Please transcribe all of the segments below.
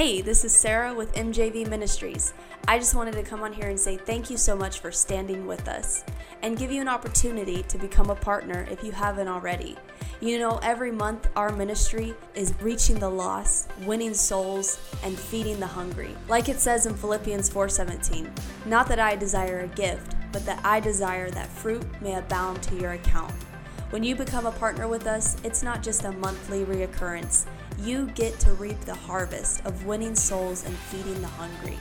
Hey, this is Sarah with MJV Ministries. I just wanted to come on here and say thank you so much for standing with us and give you an opportunity to become a partner if you haven't already. You know, every month our ministry is reaching the lost, winning souls, and feeding the hungry. Like it says in Philippians 4:17, not that I desire a gift, but that I desire that fruit may abound to your account. When you become a partner with us, it's not just a monthly reoccurrence. You get to reap the harvest of winning souls and feeding the hungry.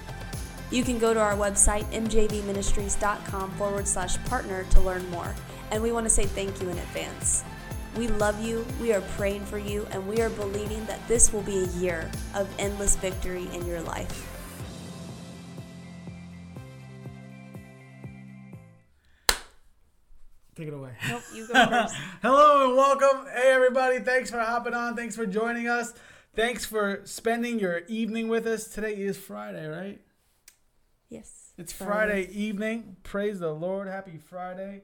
You can go to our website, mjvministries.com/partner to learn more. And we want to say thank you in advance. We love you, we are praying for you, and we are believing that this will be a year of endless victory in your life. Take it away. Nope, you go first. Hello and welcome. Hey, everybody. Thanks for hopping on. Thanks for joining us. Thanks for spending your evening with us. Today is Friday, right? Yes. It's Friday evening. Praise the Lord. Happy Friday.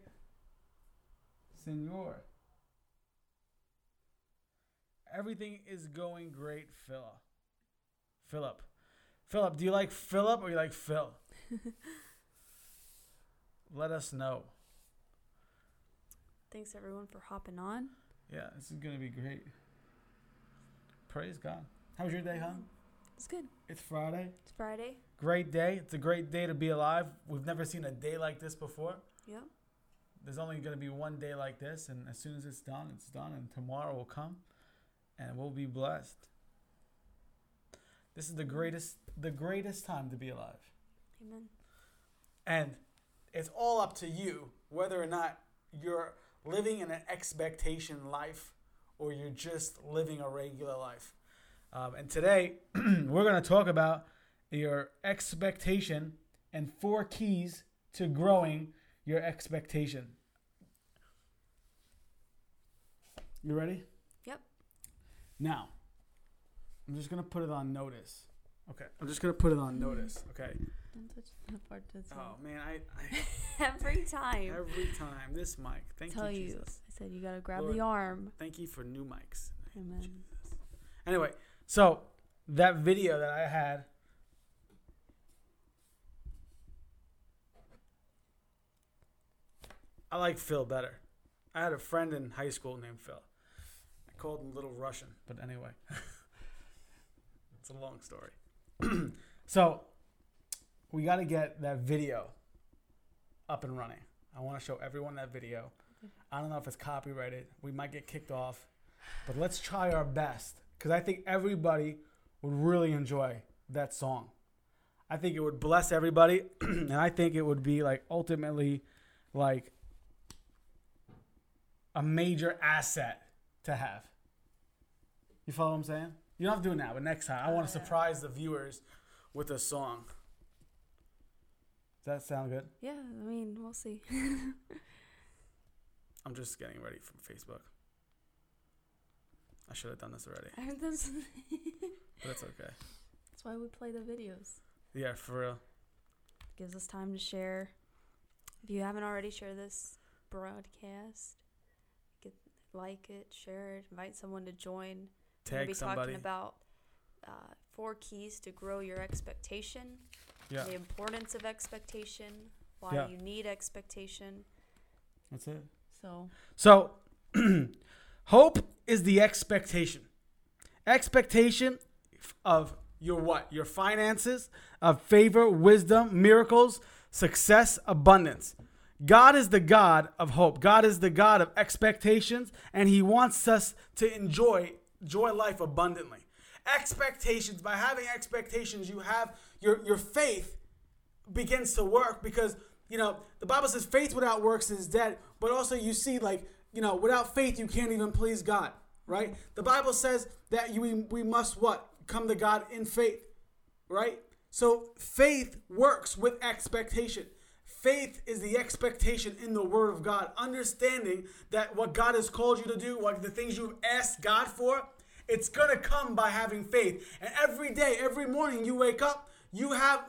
Senor. Everything is going great, Philip. Philip, do you like Philip or you like Phil? Let us know. Thanks, everyone, for hopping on. Yeah, this is going to be great. Praise God. How was your day, huh? It's good. It's Friday. It's Friday. Great day. It's a great day to be alive. We've never seen a day like this before. Yeah. There's only going to be one day like this, and as soon as it's done, and tomorrow will come, and we'll be blessed. This is the greatest time to be alive. Amen. And it's all up to you whether or not you're living in an expectation life, or you're just living a regular life. And today, we're going to talk about your expectation and 4 keys to growing your expectation. You ready? Yep. Now, I'm just going to put it on notice. Okay. Okay. Don't touch that part. Oh, man. I Every time. This mic. Thank you, Jesus. I said you got to grab Lord, the arm. Thank you for new mics. Amen. Jesus. Anyway, so that video that I had. I like Phil better. I had a friend in high school named Phil. I called him Little Russian. But anyway. It's a long story. So. We got to get that video up and running. I want to show everyone that video. I don't know if it's copyrighted. We might get kicked off. But let's try our best. Because I think everybody would really enjoy that song. I think it would bless everybody. And I think it would be like ultimately like a major asset to have. You follow what I'm saying? You don't have to do it now, but next time. I want to surprise the viewers with a song. Does that sound good? Yeah, I mean, we'll see. I'm just getting ready for Facebook. I should have done this already. But it's okay. That's why we play the videos. Yeah, for real. Gives us time to share. If you haven't already, share this broadcast. Like it, share it, invite someone to join. Tag somebody. We'll be talking about 4 keys to grow your expectation. Yeah. The importance of expectation, why you need expectation. That's it. So hope is the expectation. Expectation of your what? Your finances, of favor, wisdom, miracles, success, abundance. God is the God of hope. God is the God of expectations, and he wants us to enjoy life abundantly. Expectations, by having expectations, you have your faith begins to work, because you know the Bible says faith without works is dead, but also you see, like, you know, without faith you can't even please God, right? The Bible says that we must come to God in faith, right? So faith works with expectation. Faith is the expectation in the Word of God, understanding that what God has called you to do, what the things you've asked God for, it's going to come by having faith. And every day, every morning you wake up, you have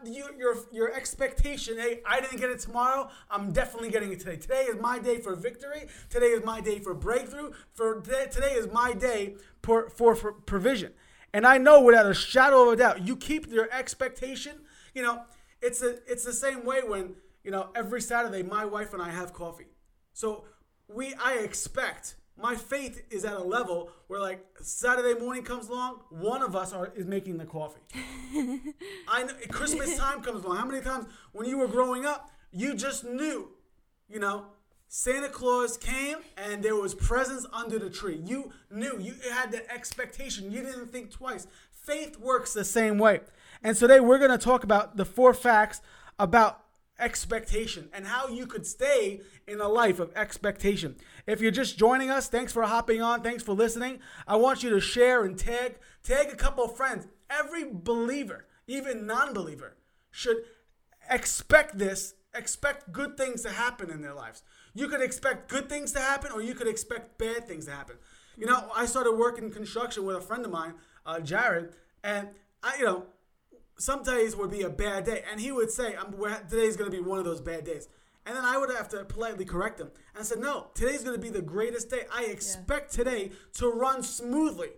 your expectation. Hey, I didn't get it tomorrow. I'm definitely getting it today. Today is my day for victory. Today is my day for breakthrough. Today is my day for provision. And I know without a shadow of a doubt, you keep your expectation. You know, it's the same way when, you know, every Saturday, my wife and I have coffee. So I expect, my faith is at a level where, like, Saturday morning comes along, one of us is making the coffee. I know, Christmas time comes along. How many times when you were growing up, you just knew, you know, Santa Claus came and there was presents under the tree. You knew. You had that expectation. You didn't think twice. Faith works the same way. And today we're going to talk about the 4 facts about expectation and how you could stay in a life of expectation. If you're just joining us, thanks for hopping on. Thanks for listening. I want you to share and tag a couple of friends. Every believer, even non-believer, should expect this, expect good things to happen in their lives. You could expect good things to happen, or you could expect bad things to happen. You know, I started working construction with a friend of mine, Jared, and I, you know, some days would be a bad day, and he would say, today's going to be one of those bad days. And then I would have to politely correct him. And I said, no, today's going to be the greatest day. I expect today to run smoothly.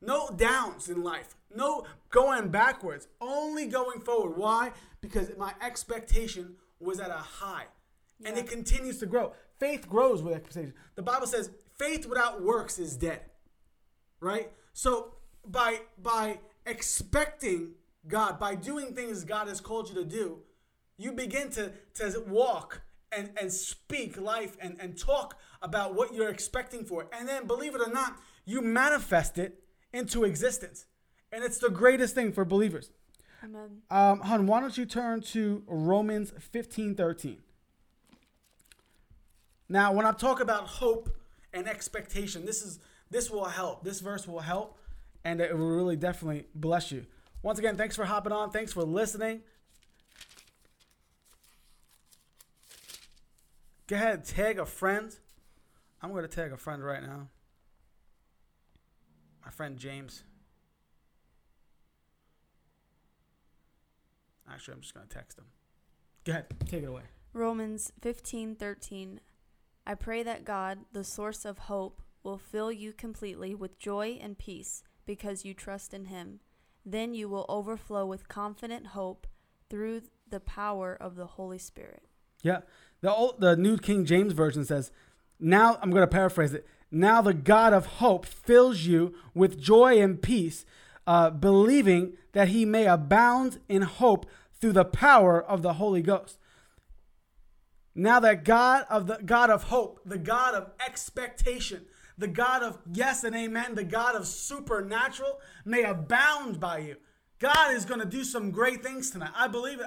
No downs in life. No going backwards. Only going forward. Why? Because my expectation was at a high. Yeah. And it continues to grow. Faith grows with expectation. The Bible says faith without works is dead. Right? So by expecting God, by doing things God has called you to do, you begin to walk and speak life and talk about what you're expecting for. And then, believe it or not, you manifest it into existence. And it's the greatest thing for believers. Amen. Hun, why don't you turn to Romans 15:13? Now, when I talk about hope and expectation, this will help. This verse will help, and it will really definitely bless you. Once again, thanks for hopping on. Thanks for listening. Go ahead, tag a friend. I'm going to tag a friend right now. My friend James. Actually, I'm just going to text him. Go ahead, take it away. Romans 15:13. I pray that God, the source of hope, will fill you completely with joy and peace because you trust in him. Then you will overflow with confident hope through the power of the Holy Spirit. Yeah. The New King James Version says, now, I'm going to paraphrase it. Now the God of hope fills you with joy and peace, believing that he may abound in hope through the power of the Holy Ghost. Now that God of hope, the God of expectation, the God of yes and amen, the God of supernatural may abound by you. God is going to do some great things tonight. I believe it.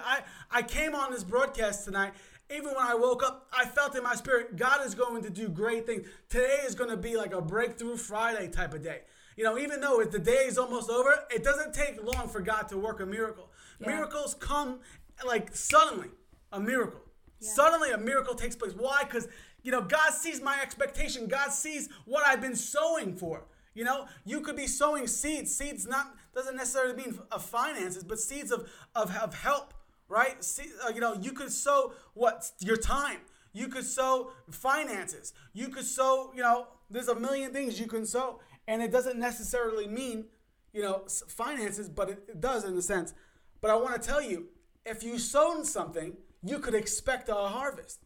I came on this broadcast tonight. Even when I woke up, I felt in my spirit, God is going to do great things. Today is going to be like a breakthrough Friday type of day. You know, even though the day is almost over, it doesn't take long for God to work a miracle. Yeah. Miracles come like suddenly, a miracle. Yeah. Suddenly a miracle takes place. Why? Because you know, God sees my expectation. God sees what I've been sowing for. You know, you could be sowing seeds. Seeds doesn't necessarily mean of finances, but seeds of help, right? You know, you could sow your time. You could sow finances. You could sow, you know, there's a million things you can sow. And it doesn't necessarily mean, you know, finances, but it does in a sense. But I want to tell you, if you sown something, you could expect a harvest.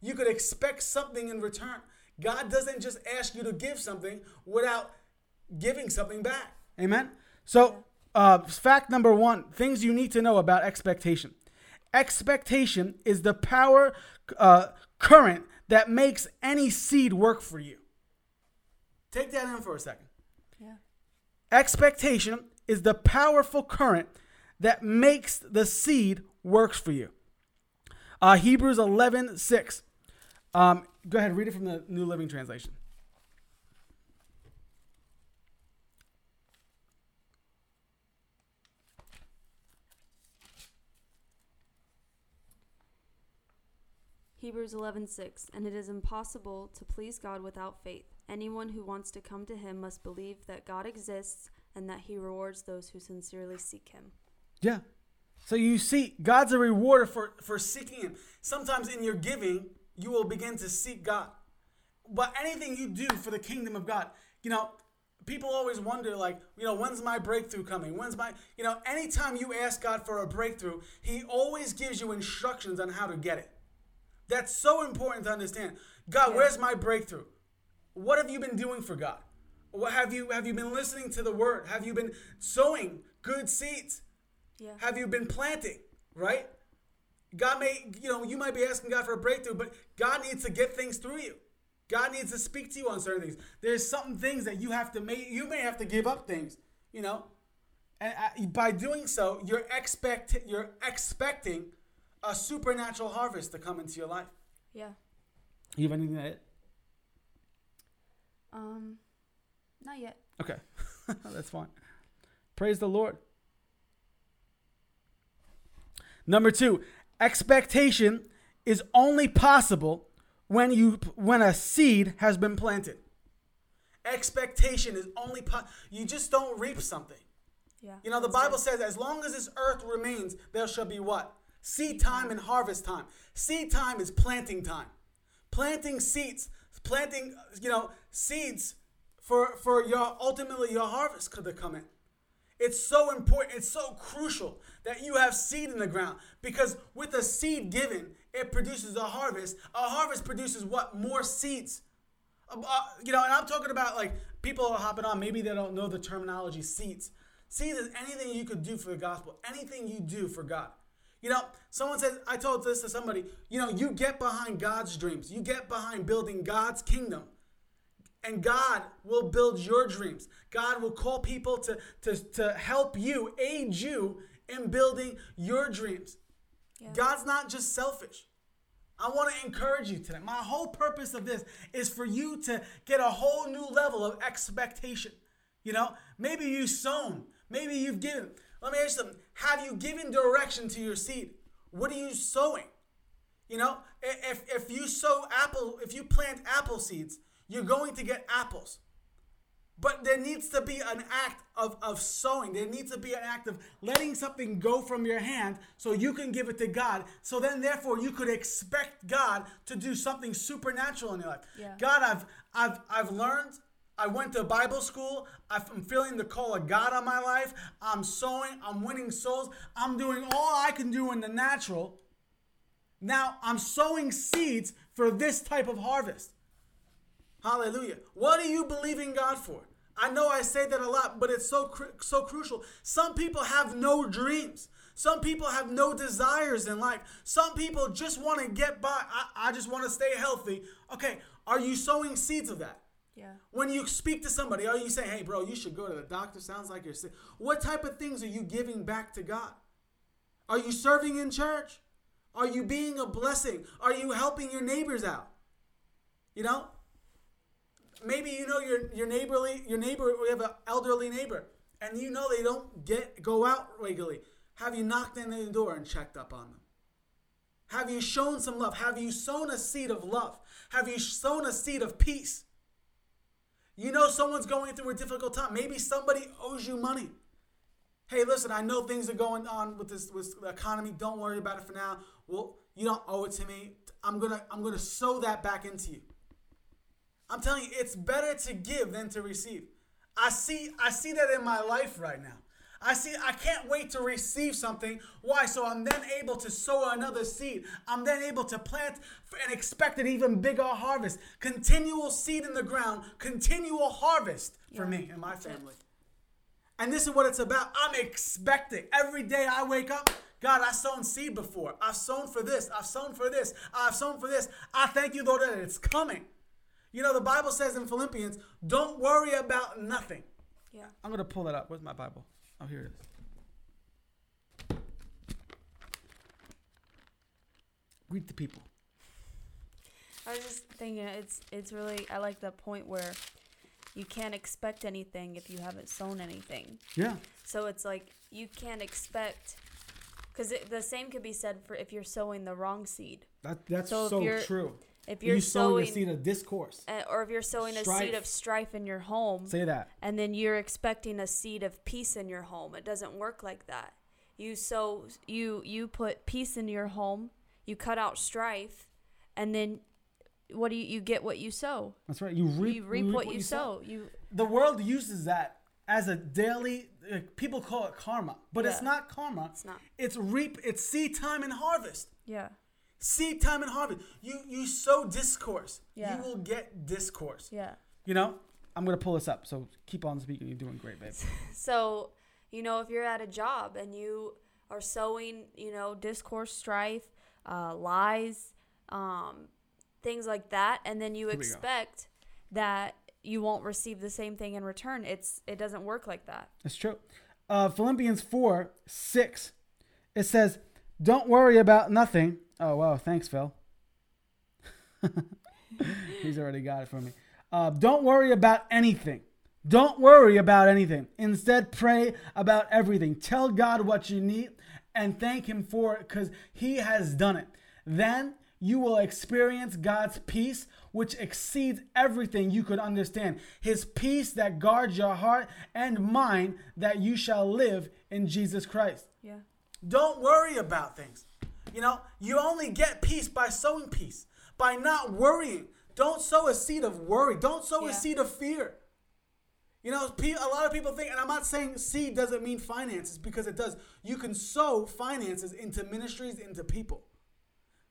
You could expect something in return. God doesn't just ask you to give something without giving something back. Amen? So, fact number 1, things you need to know about expectation. Expectation is the power current that makes any seed work for you. Take that in for a second. Yeah. Expectation is the powerful current that makes the seed work for you. Hebrews 11:6. Go ahead, read it from the New Living Translation. Hebrews 11:6, and it is impossible to please God without faith. Anyone who wants to come to him must believe that God exists and that he rewards those who sincerely seek him. Yeah. So you see, God's a rewarder for seeking him. Sometimes in your giving, you will begin to seek God. But anything you do for the kingdom of God, you know, people always wonder, like, you know, when's my breakthrough coming? When's my, you know, anytime you ask God for a breakthrough, he always gives you instructions on how to get it. That's so important to understand. God, where's my breakthrough? What have you been doing for God? What have you been listening to the word? Have you been sowing good seeds? Yeah. Have you been planting, right? God may, you know, you might be asking God for a breakthrough, but God needs to get things through you. God needs to speak to you on certain things. There's some things that you have to make. You may have to give up things, you know, and by doing so, you're expecting a supernatural harvest to come into your life. Yeah. You have anything to add? Not yet. Okay, that's fine. Praise the Lord. Number 2, expectation is only possible when a seed has been planted. Expectation is only you just don't reap something. Yeah. You know, the Bible says as long as this earth remains, there shall be what? Seed time and harvest time. Seed time is planting time. Planting seeds, planting, you know, seeds for your ultimately your harvest could come in. It's so important. It's so crucial that you have seed in the ground, because with a seed given, it produces a harvest. A harvest produces what? More seeds. You know, and I'm talking about like people are hopping on. Maybe they don't know the terminology seeds. Seeds is anything you could do for the gospel, anything you do for God. You know, someone says, I told this to somebody, you know, you get behind God's dreams. You get behind building God's kingdom. And God will build your dreams. God will call people to help you, aid you in building your dreams. Yeah. God's not just selfish. I want to encourage you today. My whole purpose of this is for you to get a whole new level of expectation. You know, maybe you've sown, maybe you've given. Let me ask you something. Have you given direction to your seed? What are you sowing? You know, if you sow if you plant apple seeds, you're going to get apples. But there needs to be an act of sowing. There needs to be an act of letting something go from your hand so you can give it to God. So then, therefore, you could expect God to do something supernatural in your life. Yeah. God, I've learned. I went to Bible school. I'm feeling the call of God on my life. I'm sowing. I'm winning souls. I'm doing all I can do in the natural. Now, I'm sowing seeds for this type of harvest. Hallelujah. What are you believing God for? I know I say that a lot, but it's so crucial. Some people have no dreams. Some people have no desires in life. Some people just want to get by. I just want to stay healthy. Okay, are you sowing seeds of that? Yeah. When you speak to somebody, are you saying, hey, bro, you should go to the doctor. Sounds like you're sick. What type of things are you giving back to God? Are you serving in church? Are you being a blessing? Are you helping your neighbors out? You know? Maybe you know your neighbor, we have an elderly neighbor, and you know they don't go out regularly. Have you knocked on their door and checked up on them? Have you shown some love? Have you sown a seed of love? Have you sown a seed of peace? You know someone's going through a difficult time. Maybe somebody owes you money. Hey, listen, I know things are going on with the economy. Don't worry about it for now. Well, you don't owe it to me. I'm gonna sow that back into you. I'm telling you, it's better to give than to receive. I see that in my life right now. I can't wait to receive something. Why? So I'm then able to sow another seed. I'm then able to plant and expect an even bigger harvest. Continual seed in the ground, continual harvest for me and my family. And this is what it's about. I'm expecting. Every day I wake up, God, I've sown seed before. I've sown for this. I've sown for this. I've sown for this. I thank you, Lord, that it's coming. You know, the Bible says in Philippians, don't worry about nothing. Yeah. I'm going to pull that up. Where's my Bible? Oh, here it is. Greet the people. I was just thinking, it's really, I like the point where you can't expect anything if you haven't sown anything. Yeah. So it's like you can't expect, because the same could be said for if you're sowing the wrong seed. That's so true. If you're sowing a seed of discourse, or if you're sowing a seed of strife in your home, say that, and then you're expecting a seed of peace in your home, it doesn't work like that. You put peace in your home, you cut out strife, and then what do you get? What you sow. That's right. You reap what you sow. the world uses that as a daily, people call it karma, but it's not karma. It's not. It's reap. It's seed time and harvest. Yeah. Seed time and harvest. You sow discourse. Yeah. You will get discourse. Yeah. You know, I'm going to pull this up. So keep on speaking. You're doing great, babe. So, you know, if you're at a job and you are sowing, you know, discourse, strife, lies, things like that, and then you expect that you won't receive the same thing in return. It doesn't work like that. That's true. Philippians 4:6, it says, "Don't worry about nothing." Oh, wow. Thanks, Phil. He's already got it for me. Don't worry about anything. Don't worry about anything. Instead, pray about everything. Tell God what you need and thank him for it because he has done it. Then you will experience God's peace, which exceeds everything you could understand. His peace that guards your heart and mind, that you shall live in Jesus Christ. Yeah. Don't worry about things. You know, you only get peace by sowing peace, by not worrying. Don't sow a seed of worry. Don't sow a seed of fear. You know, a lot of people think, and I'm not saying seed doesn't mean finances, because it does. You can sow finances into ministries, into people.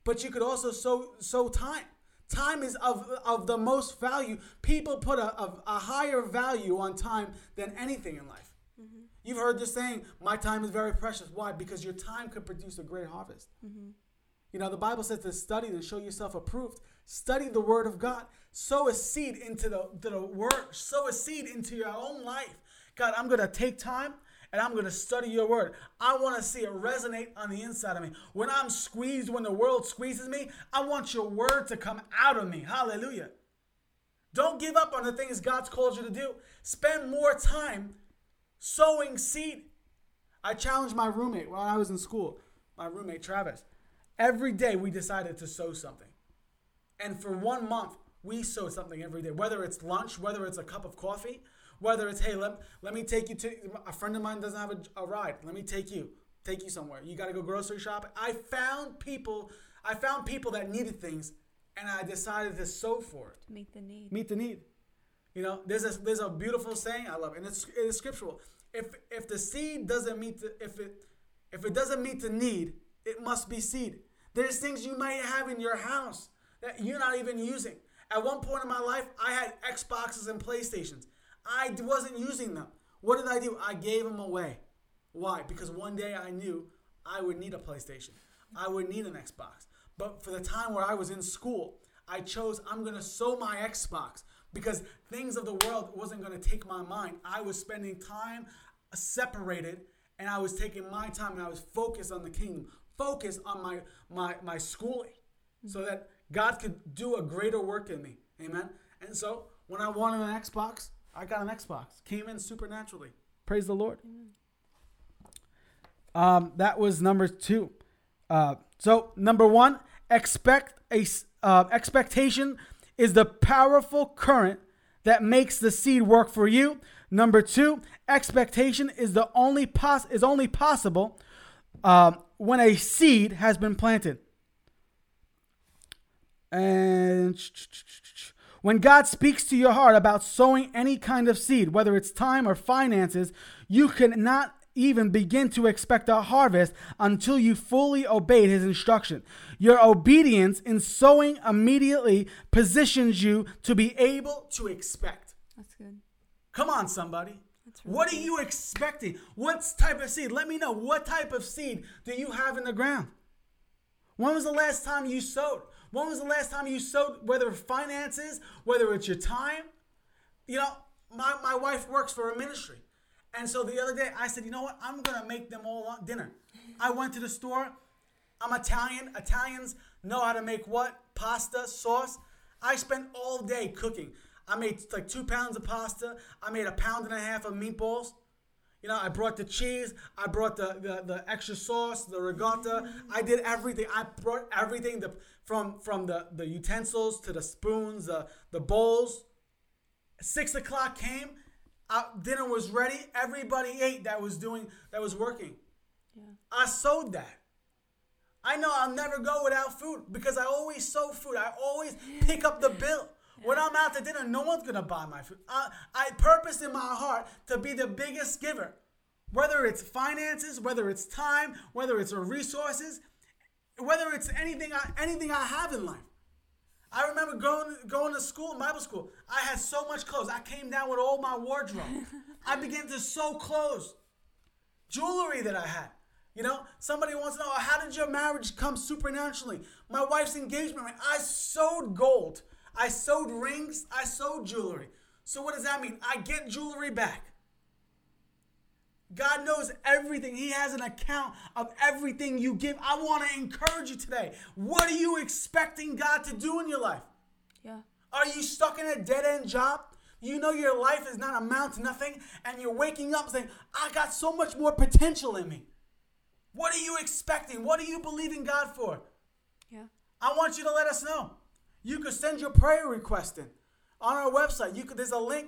But you could also sow time. Time is of the most value. People put a higher value on time than anything in life. Mm-hmm. You've heard this saying, my time is very precious. Why? Because your time could produce a great harvest. Mm-hmm. You know, the Bible says to study and show yourself approved. Study the word of God. Sow a seed into the word. Sow a seed into your own life. God, I'm going to take time. And I'm going to study your word. I want to see it resonate on the inside of me. When I'm squeezed, when the world squeezes me, I want your word to come out of me. Hallelujah. Don't give up on the things God's called you to do. Spend more time sowing seed. I challenged my roommate when I was in school, my roommate Travis. Every day we decided to sow something. And for 1 month, we sowed something every day, whether it's lunch, whether it's a cup of coffee, whether it's, hey, let me take you to, a friend of mine doesn't have a ride. Let me take you somewhere. You got to go grocery shopping. I found people that needed things, and I decided to sow for it. Meet the need. You know, there's a beautiful saying I love, and it is scriptural. If the seed doesn't meet the, if it doesn't meet the need, it must be seed. There's things you might have in your house that you're not even using. At one point in my life, I had Xboxes and PlayStations. I wasn't using them. What did I do? I gave them away. Why? Because one day I knew I would need a PlayStation. I would need an Xbox. But for the time where I was in school, I chose I'm going to sow my Xbox because things of the world wasn't going to take my mind. I was spending time separated, and I was taking my time, and I was focused on the kingdom, focused on my schooling so that God could do a greater work in me. Amen? And so when I wanted an Xbox, I got an Xbox. Came in supernaturally. Praise the Lord. That was number 2. So number 1, expectation is the powerful current that makes the seed work for you. Number 2, expectation is only possible when a seed has been planted. And when God speaks to your heart about sowing any kind of seed, whether it's time or finances, you cannot even begin to expect a harvest until you fully obeyed his instruction. Your obedience in sowing immediately positions you to be able to expect. That's good. Come on, somebody. Really what are you expecting? What type of seed? Let me know. What type of seed do you have in the ground? When was the last time you sowed? When was the last time you sowed, whether finances, whether it's your time? You know, my wife works for a ministry. And so the other day I said, you know what? I'm going to make them all dinner. I went to the store. I'm Italian. Italians know how to make what? Pasta, sauce. I spent all day cooking. I made like 2 pounds of pasta. I made 1.5 pounds of meatballs. You know, I brought the cheese, I brought the extra sauce, the ricotta. I did everything. I brought everything from the utensils to the spoons, the bowls. 6 o'clock came, dinner was ready. Everybody ate that was working. Yeah. I sowed that. I know I'll never go without food because I always sow food. I always pick up the bill. When I'm out to dinner, no one's going to buy my food. I purpose in my heart to be the biggest giver, whether it's finances, whether it's time, whether it's resources, whether it's anything I have in life. I remember going to school, Bible school. I had so much clothes. I came down with all my wardrobe. I began to sew clothes, jewelry that I had. You know, somebody wants to know, how did your marriage come supernaturally? My wife's engagement ring, I sewed gold. I sewed rings. I sewed jewelry. So what does that mean? I get jewelry back. God knows everything. He has an account of everything you give. I want to encourage you today. What are you expecting God to do in your life? Yeah. Are you stuck in a dead-end job? You know your life is not amount to nothing, and you're waking up saying, I got so much more potential in me. What are you expecting? What are you believing God for? Yeah. I want you to let us know. You could send your prayer request in on our website. There's a link.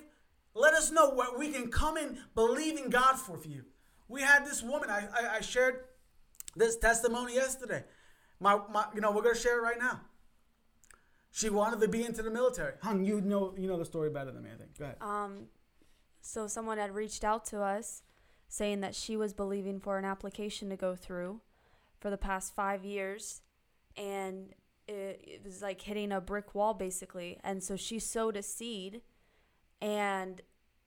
Let us know what we can come in believing God for you. We had this woman. I shared this testimony yesterday. We're gonna share it right now. She wanted to be into the military. Hung, you know the story better than me, I think. Go ahead. So someone had reached out to us, saying that she was believing for an application to go through, for the past 5 years, and it was like hitting a brick wall basically. And so she sowed a seed, and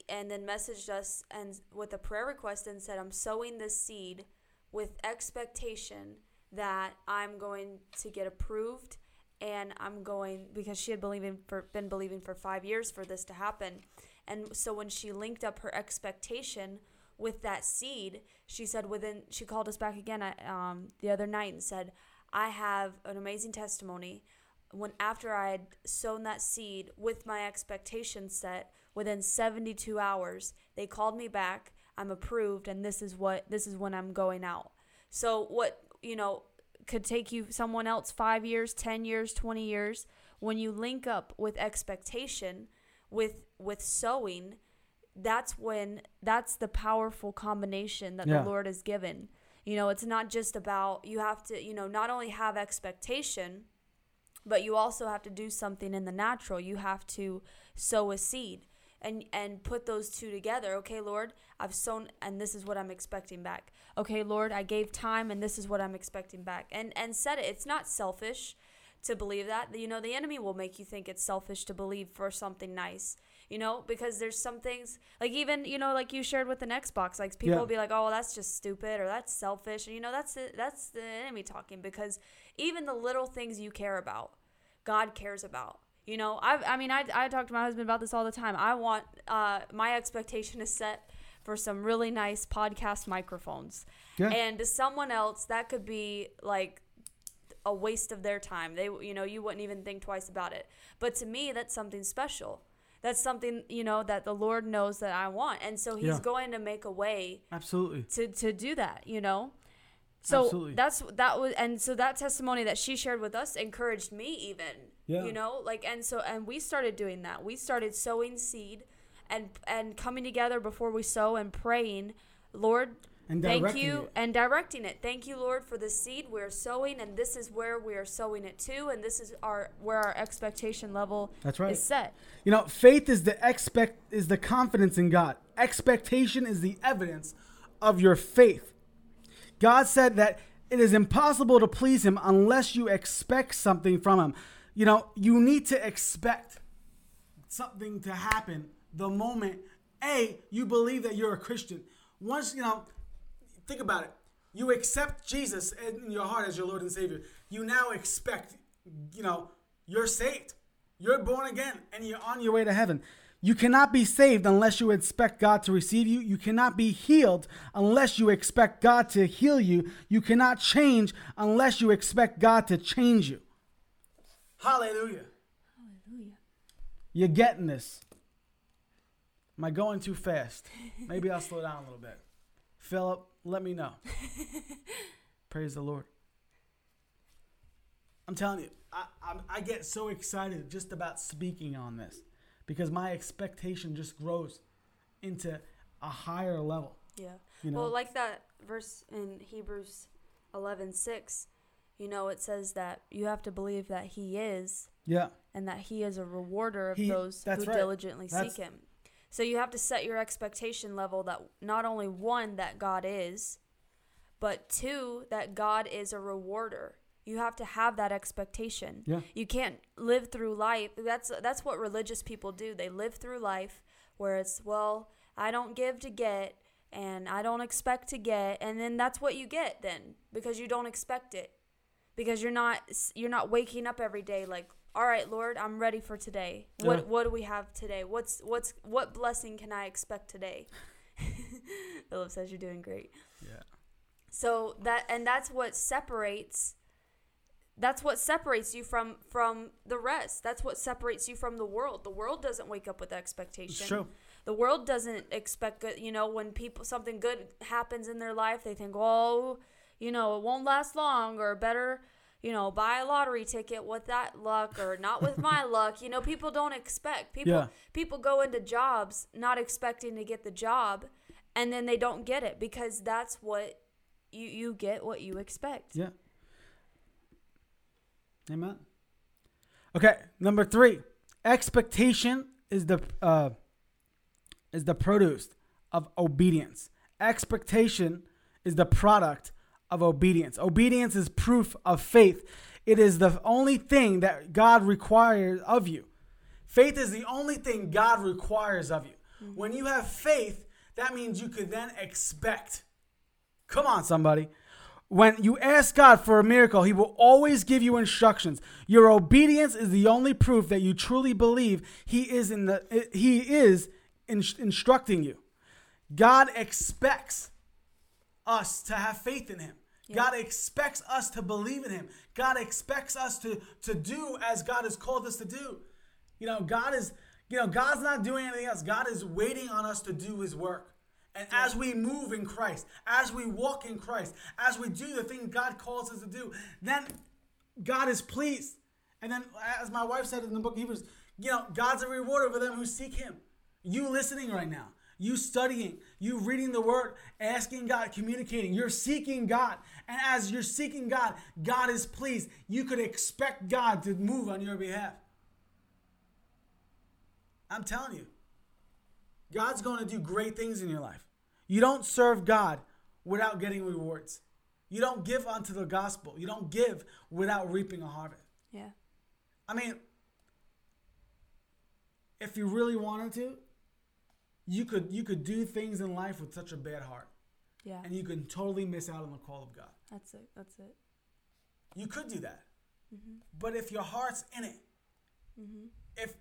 then messaged us and with a prayer request and said, I'm sowing this seed with expectation that I'm going to get approved, and I'm going, because she had been believing for 5 years for this to happen. And so when she linked up her expectation with that seed, she said she called us back again the other night and said, I have an amazing testimony. After I had sown that seed with my expectations set, within 72 hours, they called me back. I'm approved, and this is when I'm going out. So what, could take someone else 5 years, 10 years, 20 years. When you link up with expectation, with sowing, that's the powerful combination that the Lord has given. It's not just about, you have to, not only have expectation, but you also have to do something in the natural. You have to sow a seed and put those two together. Okay, Lord, I've sown, and this is what I'm expecting back. Okay, Lord, I gave time, and this is what I'm expecting back. And said it. It's not selfish to believe that. The enemy will make you think it's selfish to believe for something nice. Because there's some things, like even, like you shared with an Xbox, like people will be like, oh, well, that's just stupid, or that's selfish. And that's the enemy talking, because even the little things you care about, God cares about. I talk to my husband about this all the time. I want, my expectation is set for some really nice podcast microphones. Yeah. And to someone else, that could be like a waste of their time. They, you wouldn't even think twice about it. But to me, that's something special. That's something, that the Lord knows that I want. And so he's going to make a way. Absolutely. To do that, So absolutely. So that testimony that she shared with us encouraged me even, and we started doing that. We started sowing seed and coming together before we sow and praying, Lord, and thank you, and directing it. Thank you, Lord, for the seed we're sowing, and this is where we are sowing it to, and this is where our expectation level is set. Faith is the confidence in God. Expectation is the evidence of your faith. God said that it is impossible to please him unless you expect something from him. You need to expect something to happen the moment, A, you believe that you're a Christian. Once, think about it. You accept Jesus in your heart as your Lord and Savior. You now expect, you're saved. You're born again, and you're on your way to heaven. You cannot be saved unless you expect God to receive you. You cannot be healed unless you expect God to heal you. You cannot change unless you expect God to change you. Hallelujah. Hallelujah. You're getting this. Am I going too fast? Maybe I'll slow down a little bit. Philip, let me know. Praise the Lord. I'm telling you, I get so excited just about speaking on this, because my expectation just grows into a higher level. Yeah. Well, like that verse in Hebrews 11:6, you know, it says that you have to believe that he is. Yeah. And that he is a rewarder of those who diligently seek him. So you have to set your expectation level that not only one, that God is, but two, that God is a rewarder. You have to have that expectation. Yeah. You can't live through life. That's what religious people do. They live through life where it's, well, I don't give to get, and I don't expect to get, and then that's what you get then, because you don't expect it, because you're not waking up every day like, all right, Lord, I'm ready for today. What do we have today? What blessing can I expect today? Philip says you're doing great. Yeah. So that's what separates you from the rest. That's what separates you from the world. The world doesn't wake up with expectation. It's true. The world doesn't expect good. You know, when something good happens in their life, they think, oh, you know, it won't last long, or better, you know, buy a lottery ticket with that luck or not with my luck. You know, people don't expect. People go into jobs not expecting to get the job, and then they don't get it, because that's what you get what you expect. Yeah. Amen. Okay, number 3. Expectation is the produce of obedience. Expectation is the product of obedience. Obedience is proof of faith. It is the only thing that God requires of you. Faith is the only thing God requires of you. Mm-hmm. When you have faith, that means you could then expect. Come on, somebody. When you ask God for a miracle, he will always give you instructions. Your obedience is the only proof that you truly believe he is instructing you. God expects us to have faith in him. Yep. God expects us to believe in him. God expects us to do as God has called us to do. You know, God's not doing anything else. God is waiting on us to do his work. And as we move in Christ, as we walk in Christ, as we do the thing God calls us to do, then God is pleased. And then, as my wife said in the book of Hebrews, you know, God's a rewarder for them who seek him. You listening right now, you studying, you reading the word, asking God, communicating, you're seeking God. And as you're seeking God, God is pleased. You could expect God to move on your behalf. I'm telling you, God's going to do great things in your life. You don't serve God without getting rewards. You don't give unto the gospel. You don't give without reaping a harvest. Yeah. I mean, if you really wanted to, you could do things in life with such a bad heart. Yeah. And you can totally miss out on the call of God. That's it. You could do that. Mm-hmm. But if your heart's in it, mm-hmm.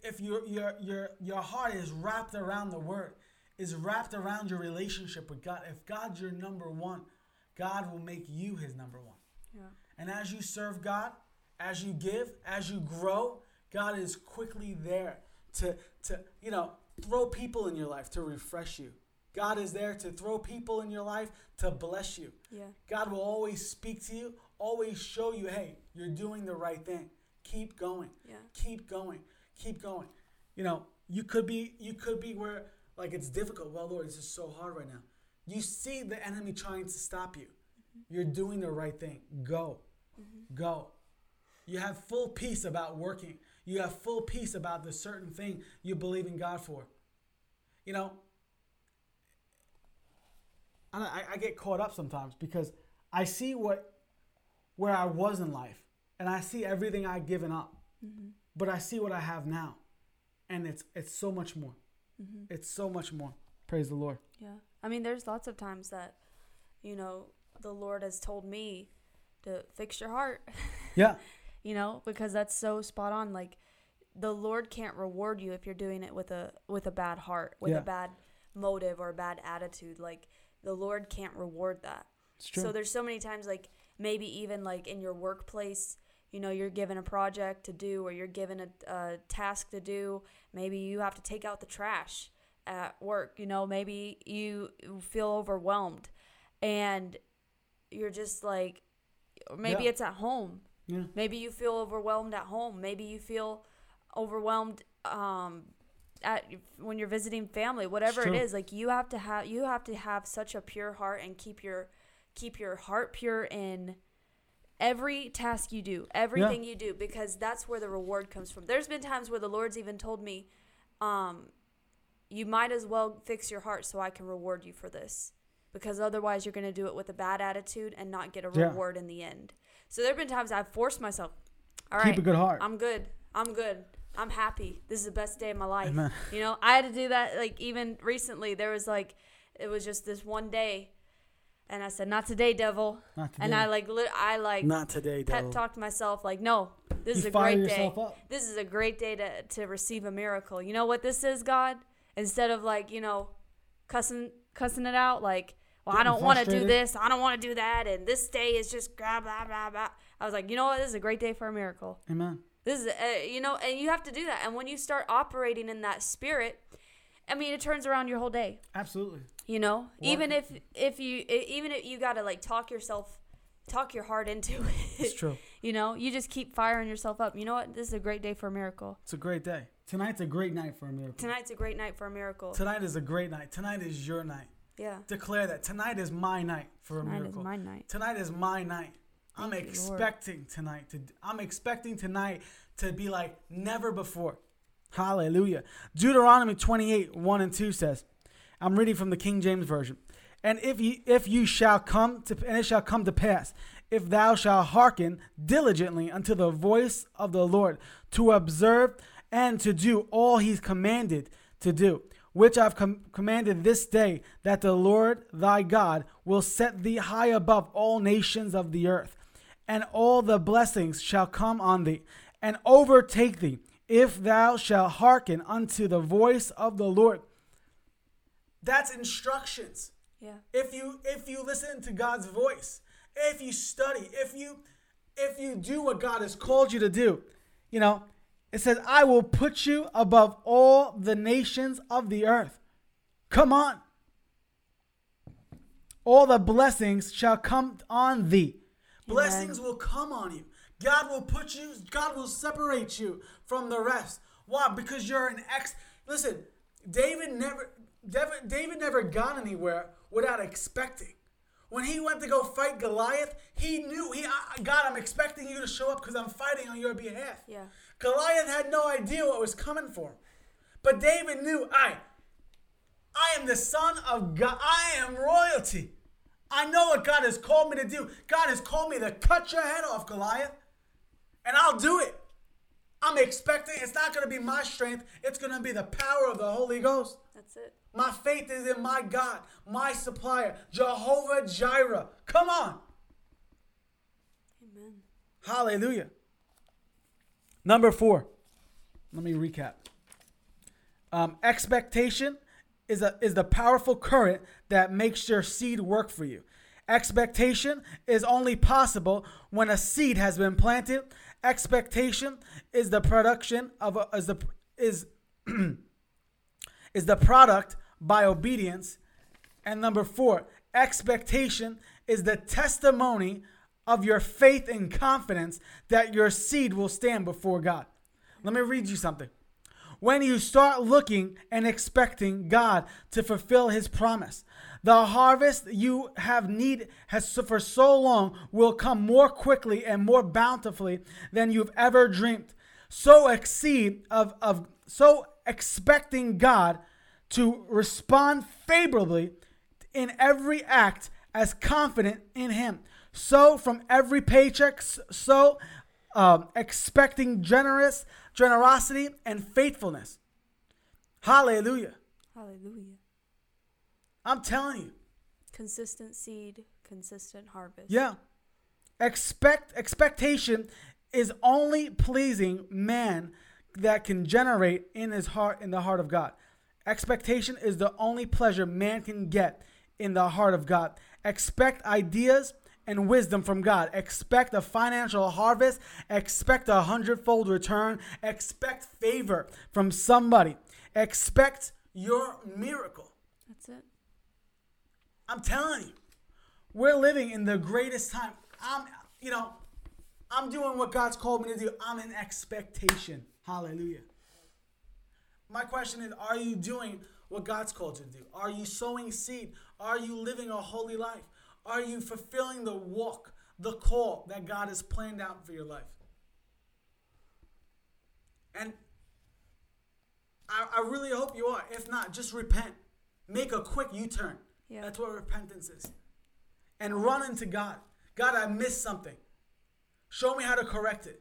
If your heart is wrapped around the word, is wrapped around your relationship with God, if God's your number one, God will make you his number one. Yeah. And as you serve God, as you give, as you grow, God is quickly there to you know, throw people in your life to refresh you. God is there to throw people in your life to bless you. Yeah. God will always speak to you, always show you, hey, you're doing the right thing. Keep going. Yeah. Keep going. Keep going. You know, you could be where, like, it's difficult. Well, Lord, this is so hard right now. You see the enemy trying to stop you. Mm-hmm. You're doing the right thing. Go. Mm-hmm. Go. You have full peace about working. You have full peace about the certain thing you believe in God for. You know, I get caught up sometimes because I see where I was in life, and I see everything I've given up. Mm-hmm. But I see what I have now, and it's so much more. Mm-hmm. It's so much more. Praise the Lord. Yeah. I mean, there's lots of times that, you know, the Lord has told me to fix your heart. Yeah. You know, because that's so spot on. Like, the Lord can't reward you if you're doing it with a bad heart, with a bad motive or a bad attitude. Like, the Lord can't reward that. It's true. So there's so many times, like, maybe even, like, in your workplace, you know, you're given a project to do, or you're given a task to do. Maybe you have to take out the trash at work. You know, maybe you feel overwhelmed, and you're just like, maybe it's at home. Yeah. Maybe you feel overwhelmed at home. Maybe you feel overwhelmed when you're visiting family. Whatever it is, like, you have to have such a pure heart, and keep your heart pure in Every task you do, everything you do, because that's where the reward comes from. There's been times where the Lord's even told me, you might as well fix your heart so I can reward you for this, because otherwise you're going to do it with a bad attitude and not get a reward in the end. So there have been times I've forced myself. All right, keep a good heart. I'm good. I'm happy. This is the best day of my life. Amen. You know, I had to do that. Like, even recently, there was like, it was just this one day. And I said, not today, devil. Not today. And I not today, devil. Pep talked myself like, no, this is a great day. This is a great day to receive a miracle. You know what this is, God? Instead of like, you know, cussing it out, like, well, I don't want to do this. I don't want to do that. And this day is just blah, blah, blah, blah. I was like, you know what? This is a great day for a miracle. Amen. This is, you know, and you have to do that. And when you start operating in that spirit, I mean, it turns around your whole day. Absolutely. You know, what? even if you got to like talk your heart into it. It's true. You know, you just keep firing yourself up. You know what? This is a great day for a miracle. It's a great day. Tonight's a great night for a miracle. Tonight's a great night for a miracle. Tonight is a great night. Tonight is your night. Yeah. Declare that. Tonight is my night for a miracle. Tonight is my night. Tonight is my night. I'm expecting tonight to. I'm expecting tonight to be like never before. Hallelujah. Deuteronomy 28:1-2 says, I'm reading from the King James Version. And it shall come to pass, if thou shalt hearken diligently unto the voice of the Lord, to observe and to do all he's commanded to do, which I've commanded this day, that the Lord thy God will set thee high above all nations of the earth, and all the blessings shall come on thee and overtake thee, if thou shalt hearken unto the voice of the Lord. That's instructions. Yeah. If you listen to God's voice, if you study, if you do what God has called you to do, you know, it says, I will put you above all the nations of the earth. Come on. All the blessings shall come on thee. Amen. Blessings will come on you. God will put you, God will separate you from the rest. Why? Because you're an ex. Listen, David never got anywhere without expecting. When he went to go fight Goliath, he knew, God, I'm expecting you to show up because I'm fighting on your behalf. Yeah. Goliath had no idea what was coming for him. But David knew, I am the son of God. I am royalty. I know what God has called me to do. God has called me to cut your head off, Goliath. And I'll do it. I'm expecting. It's not going to be my strength. It's going to be the power of the Holy Ghost. That's it. My faith is in my God, my supplier, Jehovah Jireh. Come on. Amen. Hallelujah. Number 4. Let me recap. Expectation is the powerful current that makes your seed work for you. Expectation is only possible when a seed has been planted. Expectation is the production of is the product by obedience. And number 4, expectation is the testimony of your faith and confidence that your seed will stand before God. Let me read you something. When you start looking and expecting God to fulfill his promise, the harvest you have need has for so long will come more quickly and more bountifully than you've ever dreamed. So expecting God to respond favorably in every act as confident in him. So from every paycheck, expecting generosity and faithfulness. Hallelujah. Hallelujah. I'm telling you. Consistent seed, consistent harvest. Yeah. Expectation is only pleasing man that can generate in his heart, in the heart of God. Expectation is the only pleasure man can get in the heart of God. Expect ideas and wisdom from God. Expect a financial harvest. Expect a 100-fold return. Expect favor from somebody. Expect your miracle. That's it. I'm telling you, we're living in the greatest time. I'm doing what God's called me to do. I'm in expectation. Hallelujah. My question is, are you doing what God's called you to do? Are you sowing seed? Are you living a holy life? Are you fulfilling the walk the call that God has planned out for your life. And I really hope you are. If not, just repent. Make a quick U-turn. Yeah. That's what repentance is. And run into God. God, I missed something. Show me how to correct it.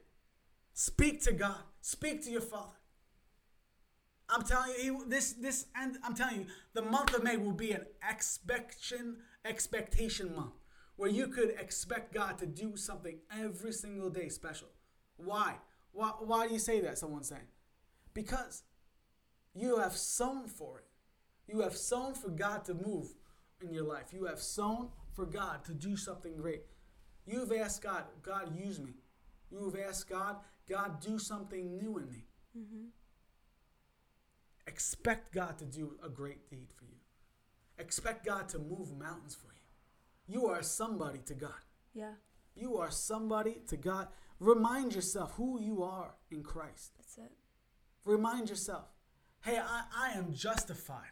Speak to God. Speak to your Father. I'm telling you, the month of May will be an expectation month where you could expect God to do something every single day special. Why do you say that? Someone's saying, because you have sown for it. You have sown for God to move in your life. You have sown for God to do something great. You've asked God, God, use me. You've asked God, God, do something new in me. Mm-hmm. Expect God to do a great deed for you. Expect God to move mountains for you. You are somebody to God. Yeah. You are somebody to God. Remind yourself who you are in Christ. That's it. Remind yourself, hey, I am justified.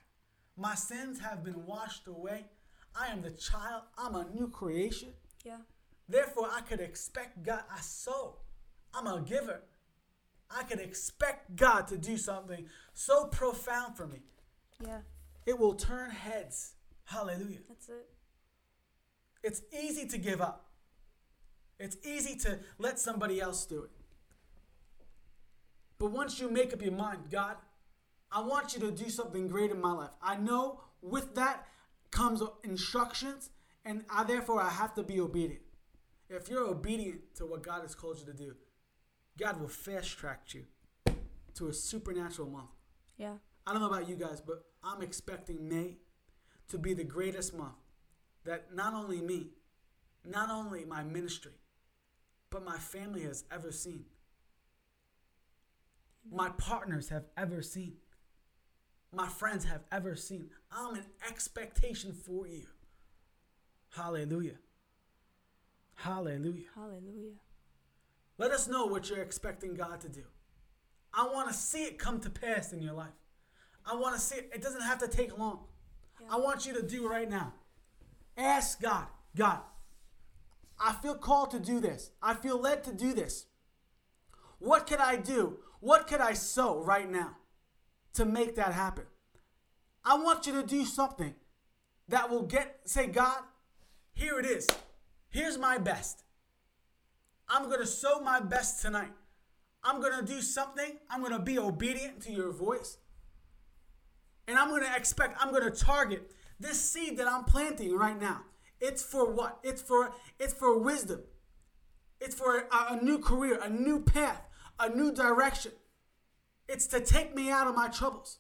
My sins have been washed away. I am the child. I'm a new creation. Yeah. Therefore, I could expect God. I sow. I'm a giver. I could expect God to do something so profound for me. Yeah. It will turn heads. Hallelujah. That's it. It's easy to give up. It's easy to let somebody else do it. But once you make up your mind, God, I want you to do something great in my life. I know with that comes instructions, and therefore I have to be obedient. If you're obedient to what God has called you to do, God will fast track you to a supernatural month. Yeah. I don't know about you guys, but I'm expecting May to be the greatest month that not only me, not only my ministry, but my family has ever seen. My partners have ever seen. My friends have ever seen. I'm in expectation for you. Hallelujah. Hallelujah. Hallelujah. Let us know what you're expecting God to do. I want to see it come to pass in your life. I want to see it. It doesn't have to take long. Yeah. I want you to do right now. Ask God, God, I feel called to do this. I feel led to do this. What could I do? What could I sow right now to make that happen? I want you to do something that will say, God, here it is. Here's my best. I'm going to sow my best tonight. I'm going to do something. I'm going to be obedient to your voice. And I'm going to target this seed that I'm planting right now. It's for what? It's for wisdom. It's for a new career, a new path, a new direction. It's to take me out of my troubles.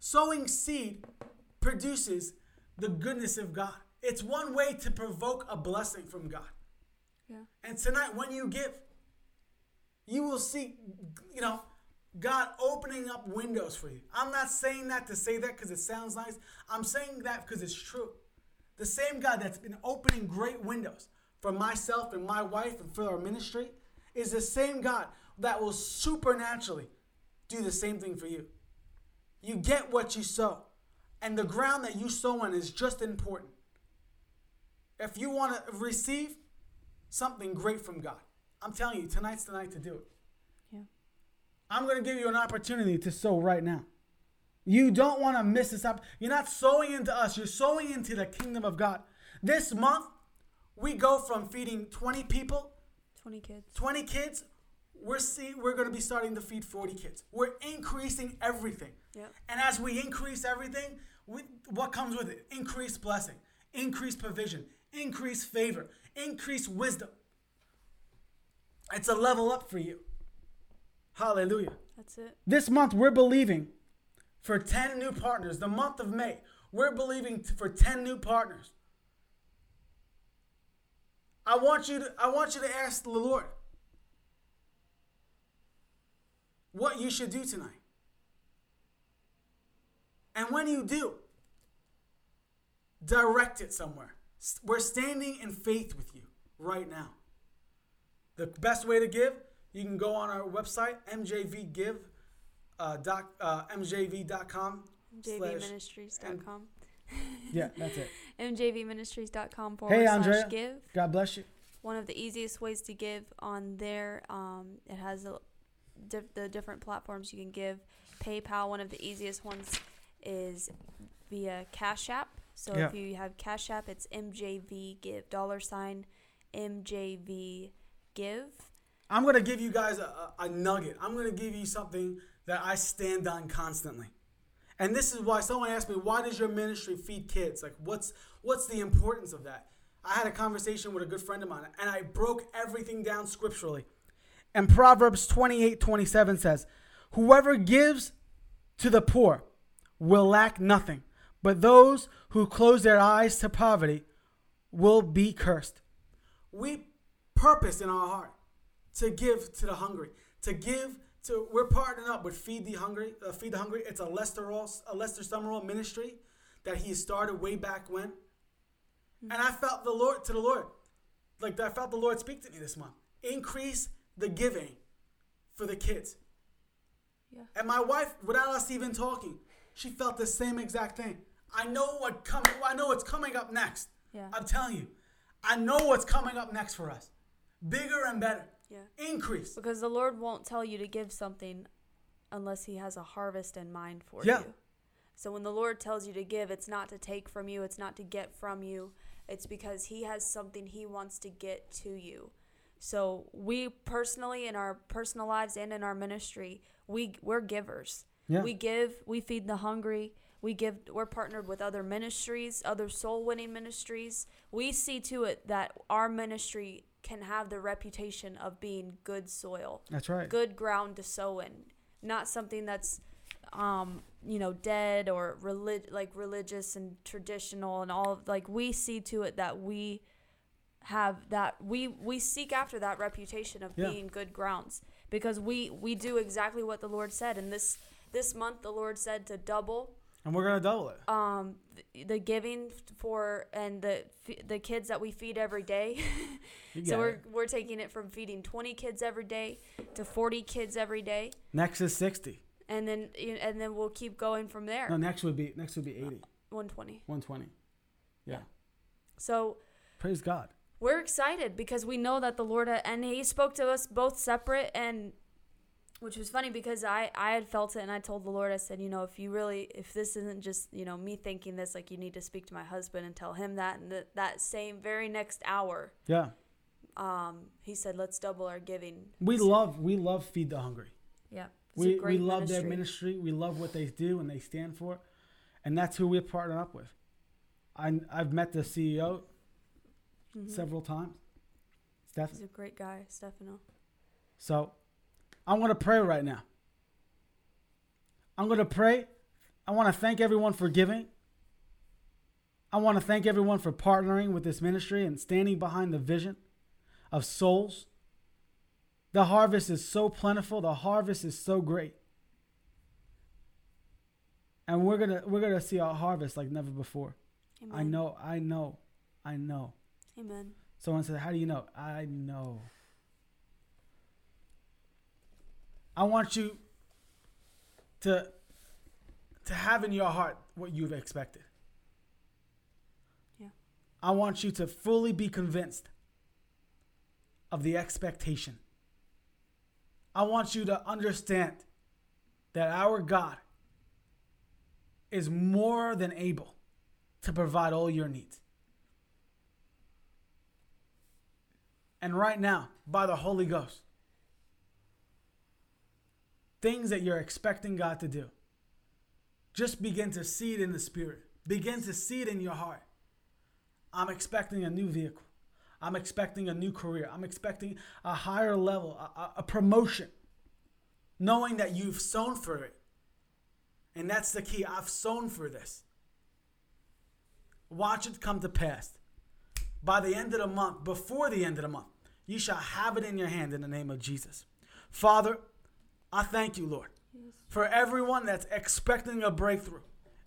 Sowing seed produces the goodness of God. It's one way to provoke a blessing from God. Yeah. And tonight, when you give, you will see, God opening up windows for you. I'm not saying that to say that because it sounds nice. I'm saying that because it's true. The same God that's been opening great windows for myself and my wife and for our ministry is the same God that will supernaturally do the same thing for you. You get what you sow, and the ground that you sow on is just important. If you want to receive something great from God, I'm telling you, tonight's the night to do it. Yeah. I'm going to give you an opportunity to sow right now. You don't want to miss this up. You're not sowing into us. You're sowing into the kingdom of God. This month, we go from feeding 20 people. 20 kids. We're going to be starting to feed 40 kids. We're increasing everything. Yeah. And as we increase everything, what comes with it? Increased blessing, increased provision, increased favor, increased wisdom. It's a level up for you. Hallelujah. That's it. This month, we're believing for 10 new partners. The month of May, we're believing for 10 new partners. I want you to ask the Lord what you should do tonight. And when you do, direct it somewhere. We're standing in faith with you right now. The best way to give, you can go on our website, mjvgive.com. MJVMinistries.com. Yeah, that's it. MJVMinistries.com/give. God bless you. One of the easiest ways to give on there, it has the different platforms you can give. PayPal, one of the easiest ones, is via Cash App. So if you have Cash App, it's MJVGive, $ $MJVGive. I'm going to give you guys a nugget. I'm going to give you something that I stand on constantly. And this is why someone asked me, why does your ministry feed kids? Like, what's the importance of that? I had a conversation with a good friend of mine, and I broke everything down scripturally. And Proverbs 28:27 says, whoever gives to the poor will lack nothing, but those who close their eyes to poverty will be cursed. We purpose in our heart to give to the hungry, to give to, we're partnering up with Feed the Hungry. It's a Lester Summerall ministry that he started way back when. And I felt the Lord speak to me this month. Increase the giving for the kids. Yeah. And my wife, without us even talking, she felt the same exact thing. I know what's coming up next. Yeah. I'm telling you, I know what's coming up next for us. Bigger and better. Yeah. Increase. Because the Lord won't tell you to give something unless he has a harvest in mind for you. So when the Lord tells you to give, it's not to take from you. It's not to get from you. It's because he has something he wants to get to you. So we personally, in our personal lives and in our ministry, we're givers. Yeah. We give. We feed the hungry. We give. We're partnered with other ministries, other soul-winning ministries. We see to it that our ministry can have the reputation of being good soil. That's right. Good ground to sow in. Not something that's dead or religious and traditional and all. Like, we see to it that we have that. We seek after that reputation of being good grounds, because we do exactly what the Lord said. And this month the Lord said to double. And we're going to double it. The giving for and the kids that we feed every day. So we're taking it from feeding 20 kids every day to 40 kids every day. Next is 60. And then we'll keep going from there. No, next would be 80. 120. Yeah. So praise God. We're excited because we know that the Lord and he spoke to us both separate, and which was funny because I had felt it, and I told the Lord, I said, if this isn't just, me thinking this, like, you need to speak to my husband and tell him that. And that same very next hour. Yeah. He said, let's double our giving. We love Feed the Hungry. Yeah. We love their ministry. We love what they do and they stand for. And that's who we're partnering up with. I've met the CEO several times. Stefano. He's a great guy, Stefano. So I want to pray right now. I'm going to pray. I want to thank everyone for giving. I want to thank everyone for partnering with this ministry and standing behind the vision of souls. The harvest is so plentiful. The harvest is so great. And we're gonna see a harvest like never before. Amen. I know. Amen. Someone said, how do you know? I know. I want you to have in your heart what you've expected. Yeah. I want you to fully be convinced of the expectation. I want you to understand that our God is more than able to provide all your needs. And right now, by the Holy Ghost, things that you're expecting God to do, just begin to see it in the Spirit. Begin to see it in your heart. I'm expecting a new vehicle. I'm expecting a new career. I'm expecting a higher level, a promotion, knowing that you've sown for it. And that's the key. I've sown for this. Watch it come to pass. By the end of the month, before the end of the month, you shall have it in your hand in the name of Jesus. Father, I thank you, Lord, for everyone that's expecting a breakthrough,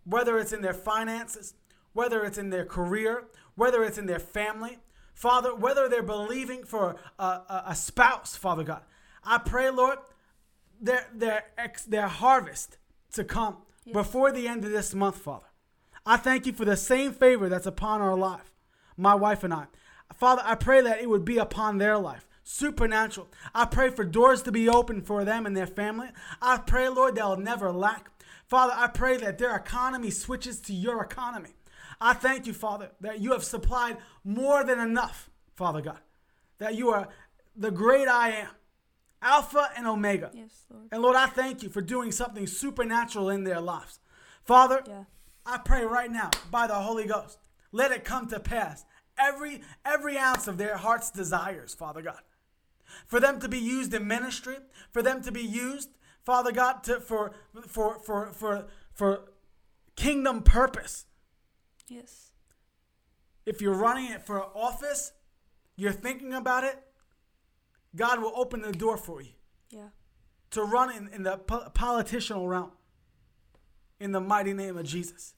whether it's in their finances, whether it's in their career, whether it's in their family, Father, whether they're believing for a spouse, Father God, I pray, Lord, their harvest to come before the end of this month, Father. I thank you for the same favor that's upon our life, my wife and I. Father, I pray that it would be upon their life, supernatural. I pray for doors to be opened for them and their family. I pray, Lord, they'll never lack. Father, I pray that their economy switches to your economy. I thank you, Father, that you have supplied more than enough, Father God, that you are the great I am, Alpha and Omega. Yes, Lord. And Lord, I thank you for doing something supernatural in their lives. Father, yeah. I pray right now by the Holy Ghost, let it come to pass every ounce of their heart's desires, Father God, for them to be used in ministry, for them to be used, Father God, for kingdom purpose. Yes. If you're running it for office, you're thinking about it, God will open the door for you. Yeah. To run in the political realm. In the mighty name of Jesus.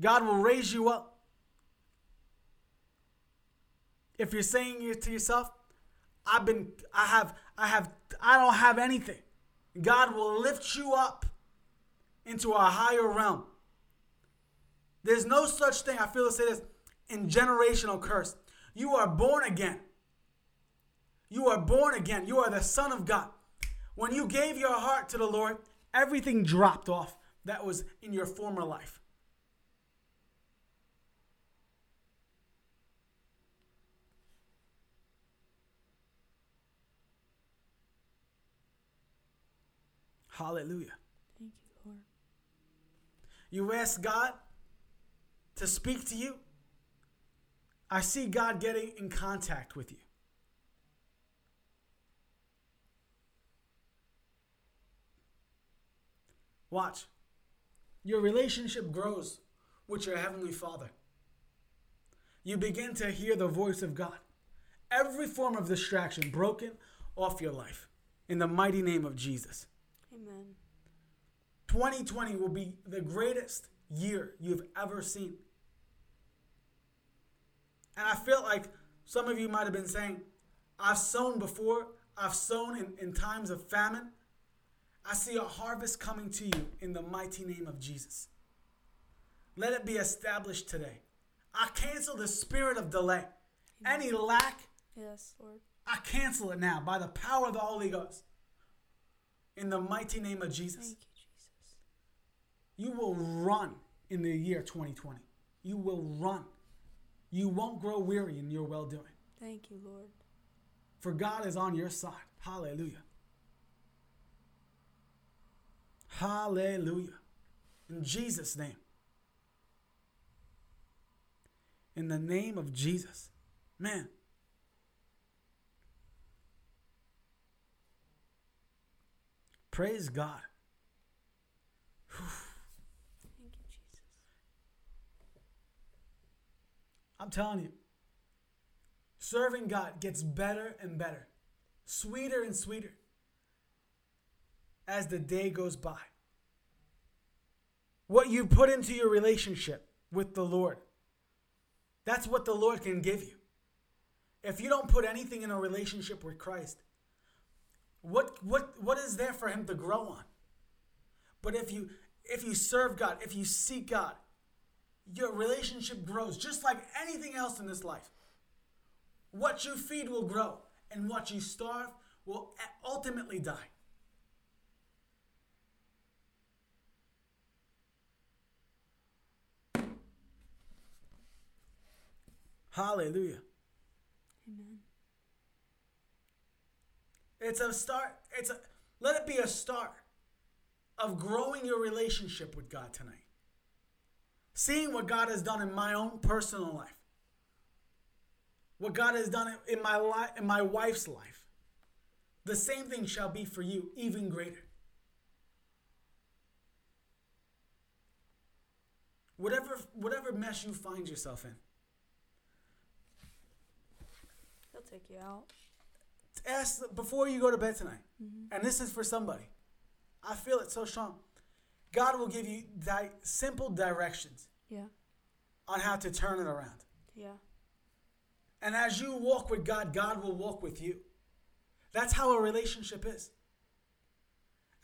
God will raise you up. If you're saying to yourself, I don't have anything. God will lift you up into a higher realm. There's no such thing, I feel to say this, in generational curse. You are born again. You are born again. You are the Son of God. When you gave your heart to the Lord, everything dropped off that was in your former life. Hallelujah. Thank you, Lord. You ask God to speak to you. I see God getting in contact with you. Watch. Your relationship grows with your Heavenly Father. You begin to hear the voice of God. Every form of distraction broken off your life. In the mighty name of Jesus. Amen. 2020 will be the greatest year you've ever seen. And I feel like some of you might have been saying, I've sown before. I've sown in times of famine. I see a harvest coming to you in the mighty name of Jesus. Let it be established today. I cancel the spirit of delay. Amen. Any lack, yes, Lord. I cancel it now by the power of the Holy Ghost. In the mighty name of Jesus. Thank you, Jesus. You will run in the year 2020. You will run. You won't grow weary in your well-doing. Thank you, Lord. For God is on your side. Hallelujah. Hallelujah. In Jesus' name. In the name of Jesus. Man. Praise God. Whew. Thank you, Jesus. I'm telling you, serving God gets better and better, sweeter and sweeter as the day goes by. What you put into your relationship with the Lord, that's what the Lord can give you. If you don't put anything in a relationship with Christ, what is there for him to grow on? But if you serve God, if you seek God, your relationship grows just like anything else in this life. What you feed will grow, and what you starve will ultimately die. Hallelujah. Amen. It's a start. Let it be a start of growing your relationship with God tonight. Seeing what God has done in my own personal life. What God has done in my life, in my wife's life. The same thing shall be for you, even greater. Whatever mess you find yourself in. He'll take you out. Ask before you go to bed tonight. Mm-hmm. And this is for somebody. I feel it so strong. God will give you simple directions. Yeah. On how to turn it around. Yeah. And as you walk with God, God will walk with you. That's how a relationship is.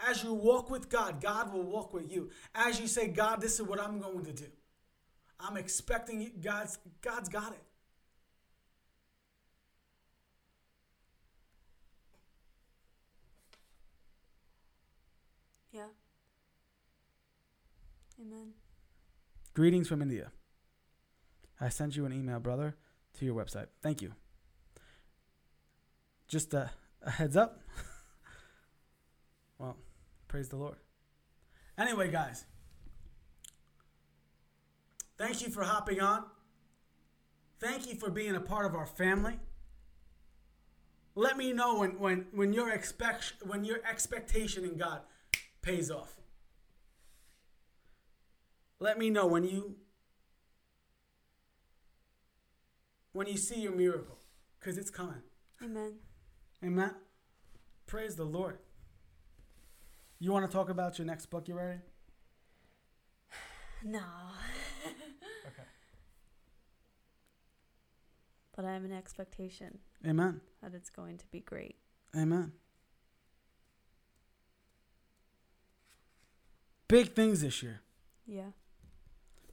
As you walk with God, God will walk with you. As you say, God, this is what I'm going to do. I'm expecting you. God's got it. Yeah. Amen. Greetings from India. I sent you an email, brother, to your website. Thank you. Just a heads up. Well, praise the Lord. Anyway, guys, thank you for hopping on. Thank you for being a part of our family. Let me know when your expectation in God pays off. Let me know when you see your miracle, because it's coming. Amen. Amen. Praise the Lord. You want to talk about your next book you're writing? No. Okay. But I have an expectation. Amen. That it's going to be great. Amen. Big things this year. Yeah.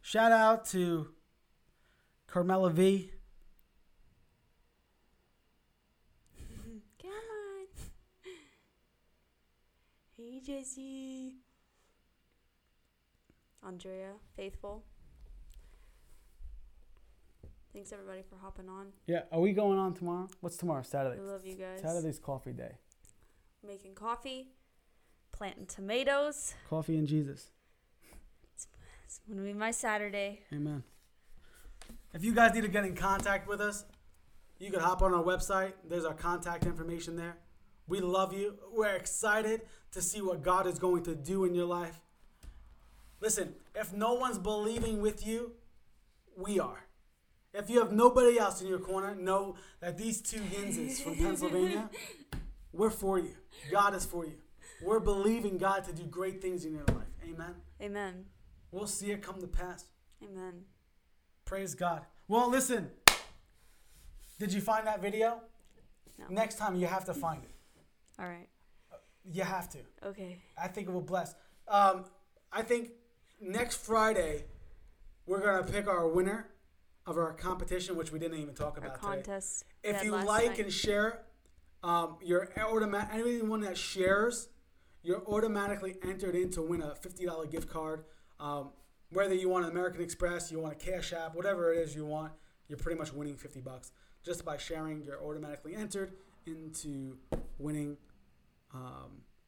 Shout out to Carmela V. Come on. Hey, Jesse. Andrea, Faithful. Thanks, everybody, for hopping on. Yeah. Are we going on tomorrow? What's tomorrow? Saturday. I love you guys. Saturday's coffee day. Making coffee. Planting tomatoes. Coffee and Jesus. It's going to be my Saturday. Amen. If you guys need to get in contact with us, you can hop on our website. There's our contact information there. We love you. We're excited to see what God is going to do in your life. Listen, if no one's believing with you, we are. If you have nobody else in your corner, know that these two Yinzes from Pennsylvania, we're for you. God is for you. We're believing God to do great things in your life. Amen. Amen. We'll see it come to pass. Amen. Praise God. Well, listen. Did you find that video? No. Next time you have to find it. All right. You have to. Okay. I think it will bless. I think next Friday we're going to pick our winner of our competition, which we didn't even talk about today. Our contest. If you like night. And share, anyone that shares, you're automatically entered in to win a $50 gift card. Whether you want an American Express, you want a Cash App, whatever it is you want, you're pretty much winning $50. Just by sharing, you're automatically entered into winning.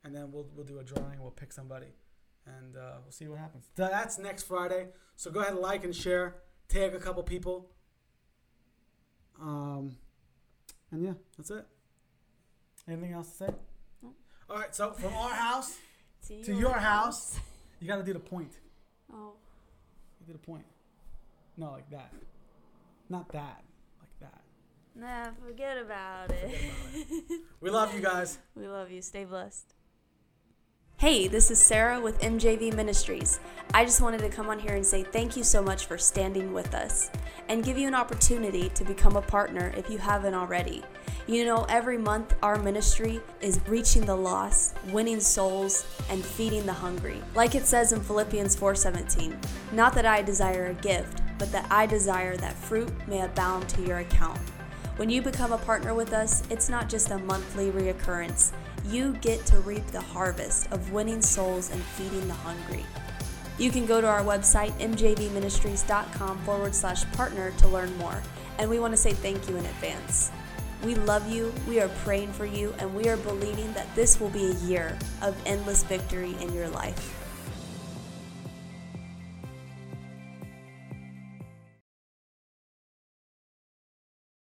And then we'll do a drawing. We'll pick somebody, and we'll see what happens. That's next Friday. So go ahead and like and share. Tag a couple people. And, yeah, that's it. Anything else to say? No. All right, so from our house to your house, you got to do the point. Oh. You did a point. No, like that. Not that. Like that. Nah, forget about it. We love you guys. We love you. Stay blessed. Hey, this is Sarah with MJV Ministries. I just wanted to come on here and say thank you so much for standing with us and give you an opportunity to become a partner if you haven't already. You know, every month our ministry is reaching the lost, winning souls, and feeding the hungry. Like it says in Philippians 4:17, not that I desire a gift, but that I desire that fruit may abound to your account. When you become a partner with us, it's not just a monthly reoccurrence. You get to reap the harvest of winning souls and feeding the hungry. You can go to our website, mjvministries.com/partner, to learn more. And we want to say thank you in advance. We love you, we are praying for you, and we are believing that this will be a year of endless victory in your life.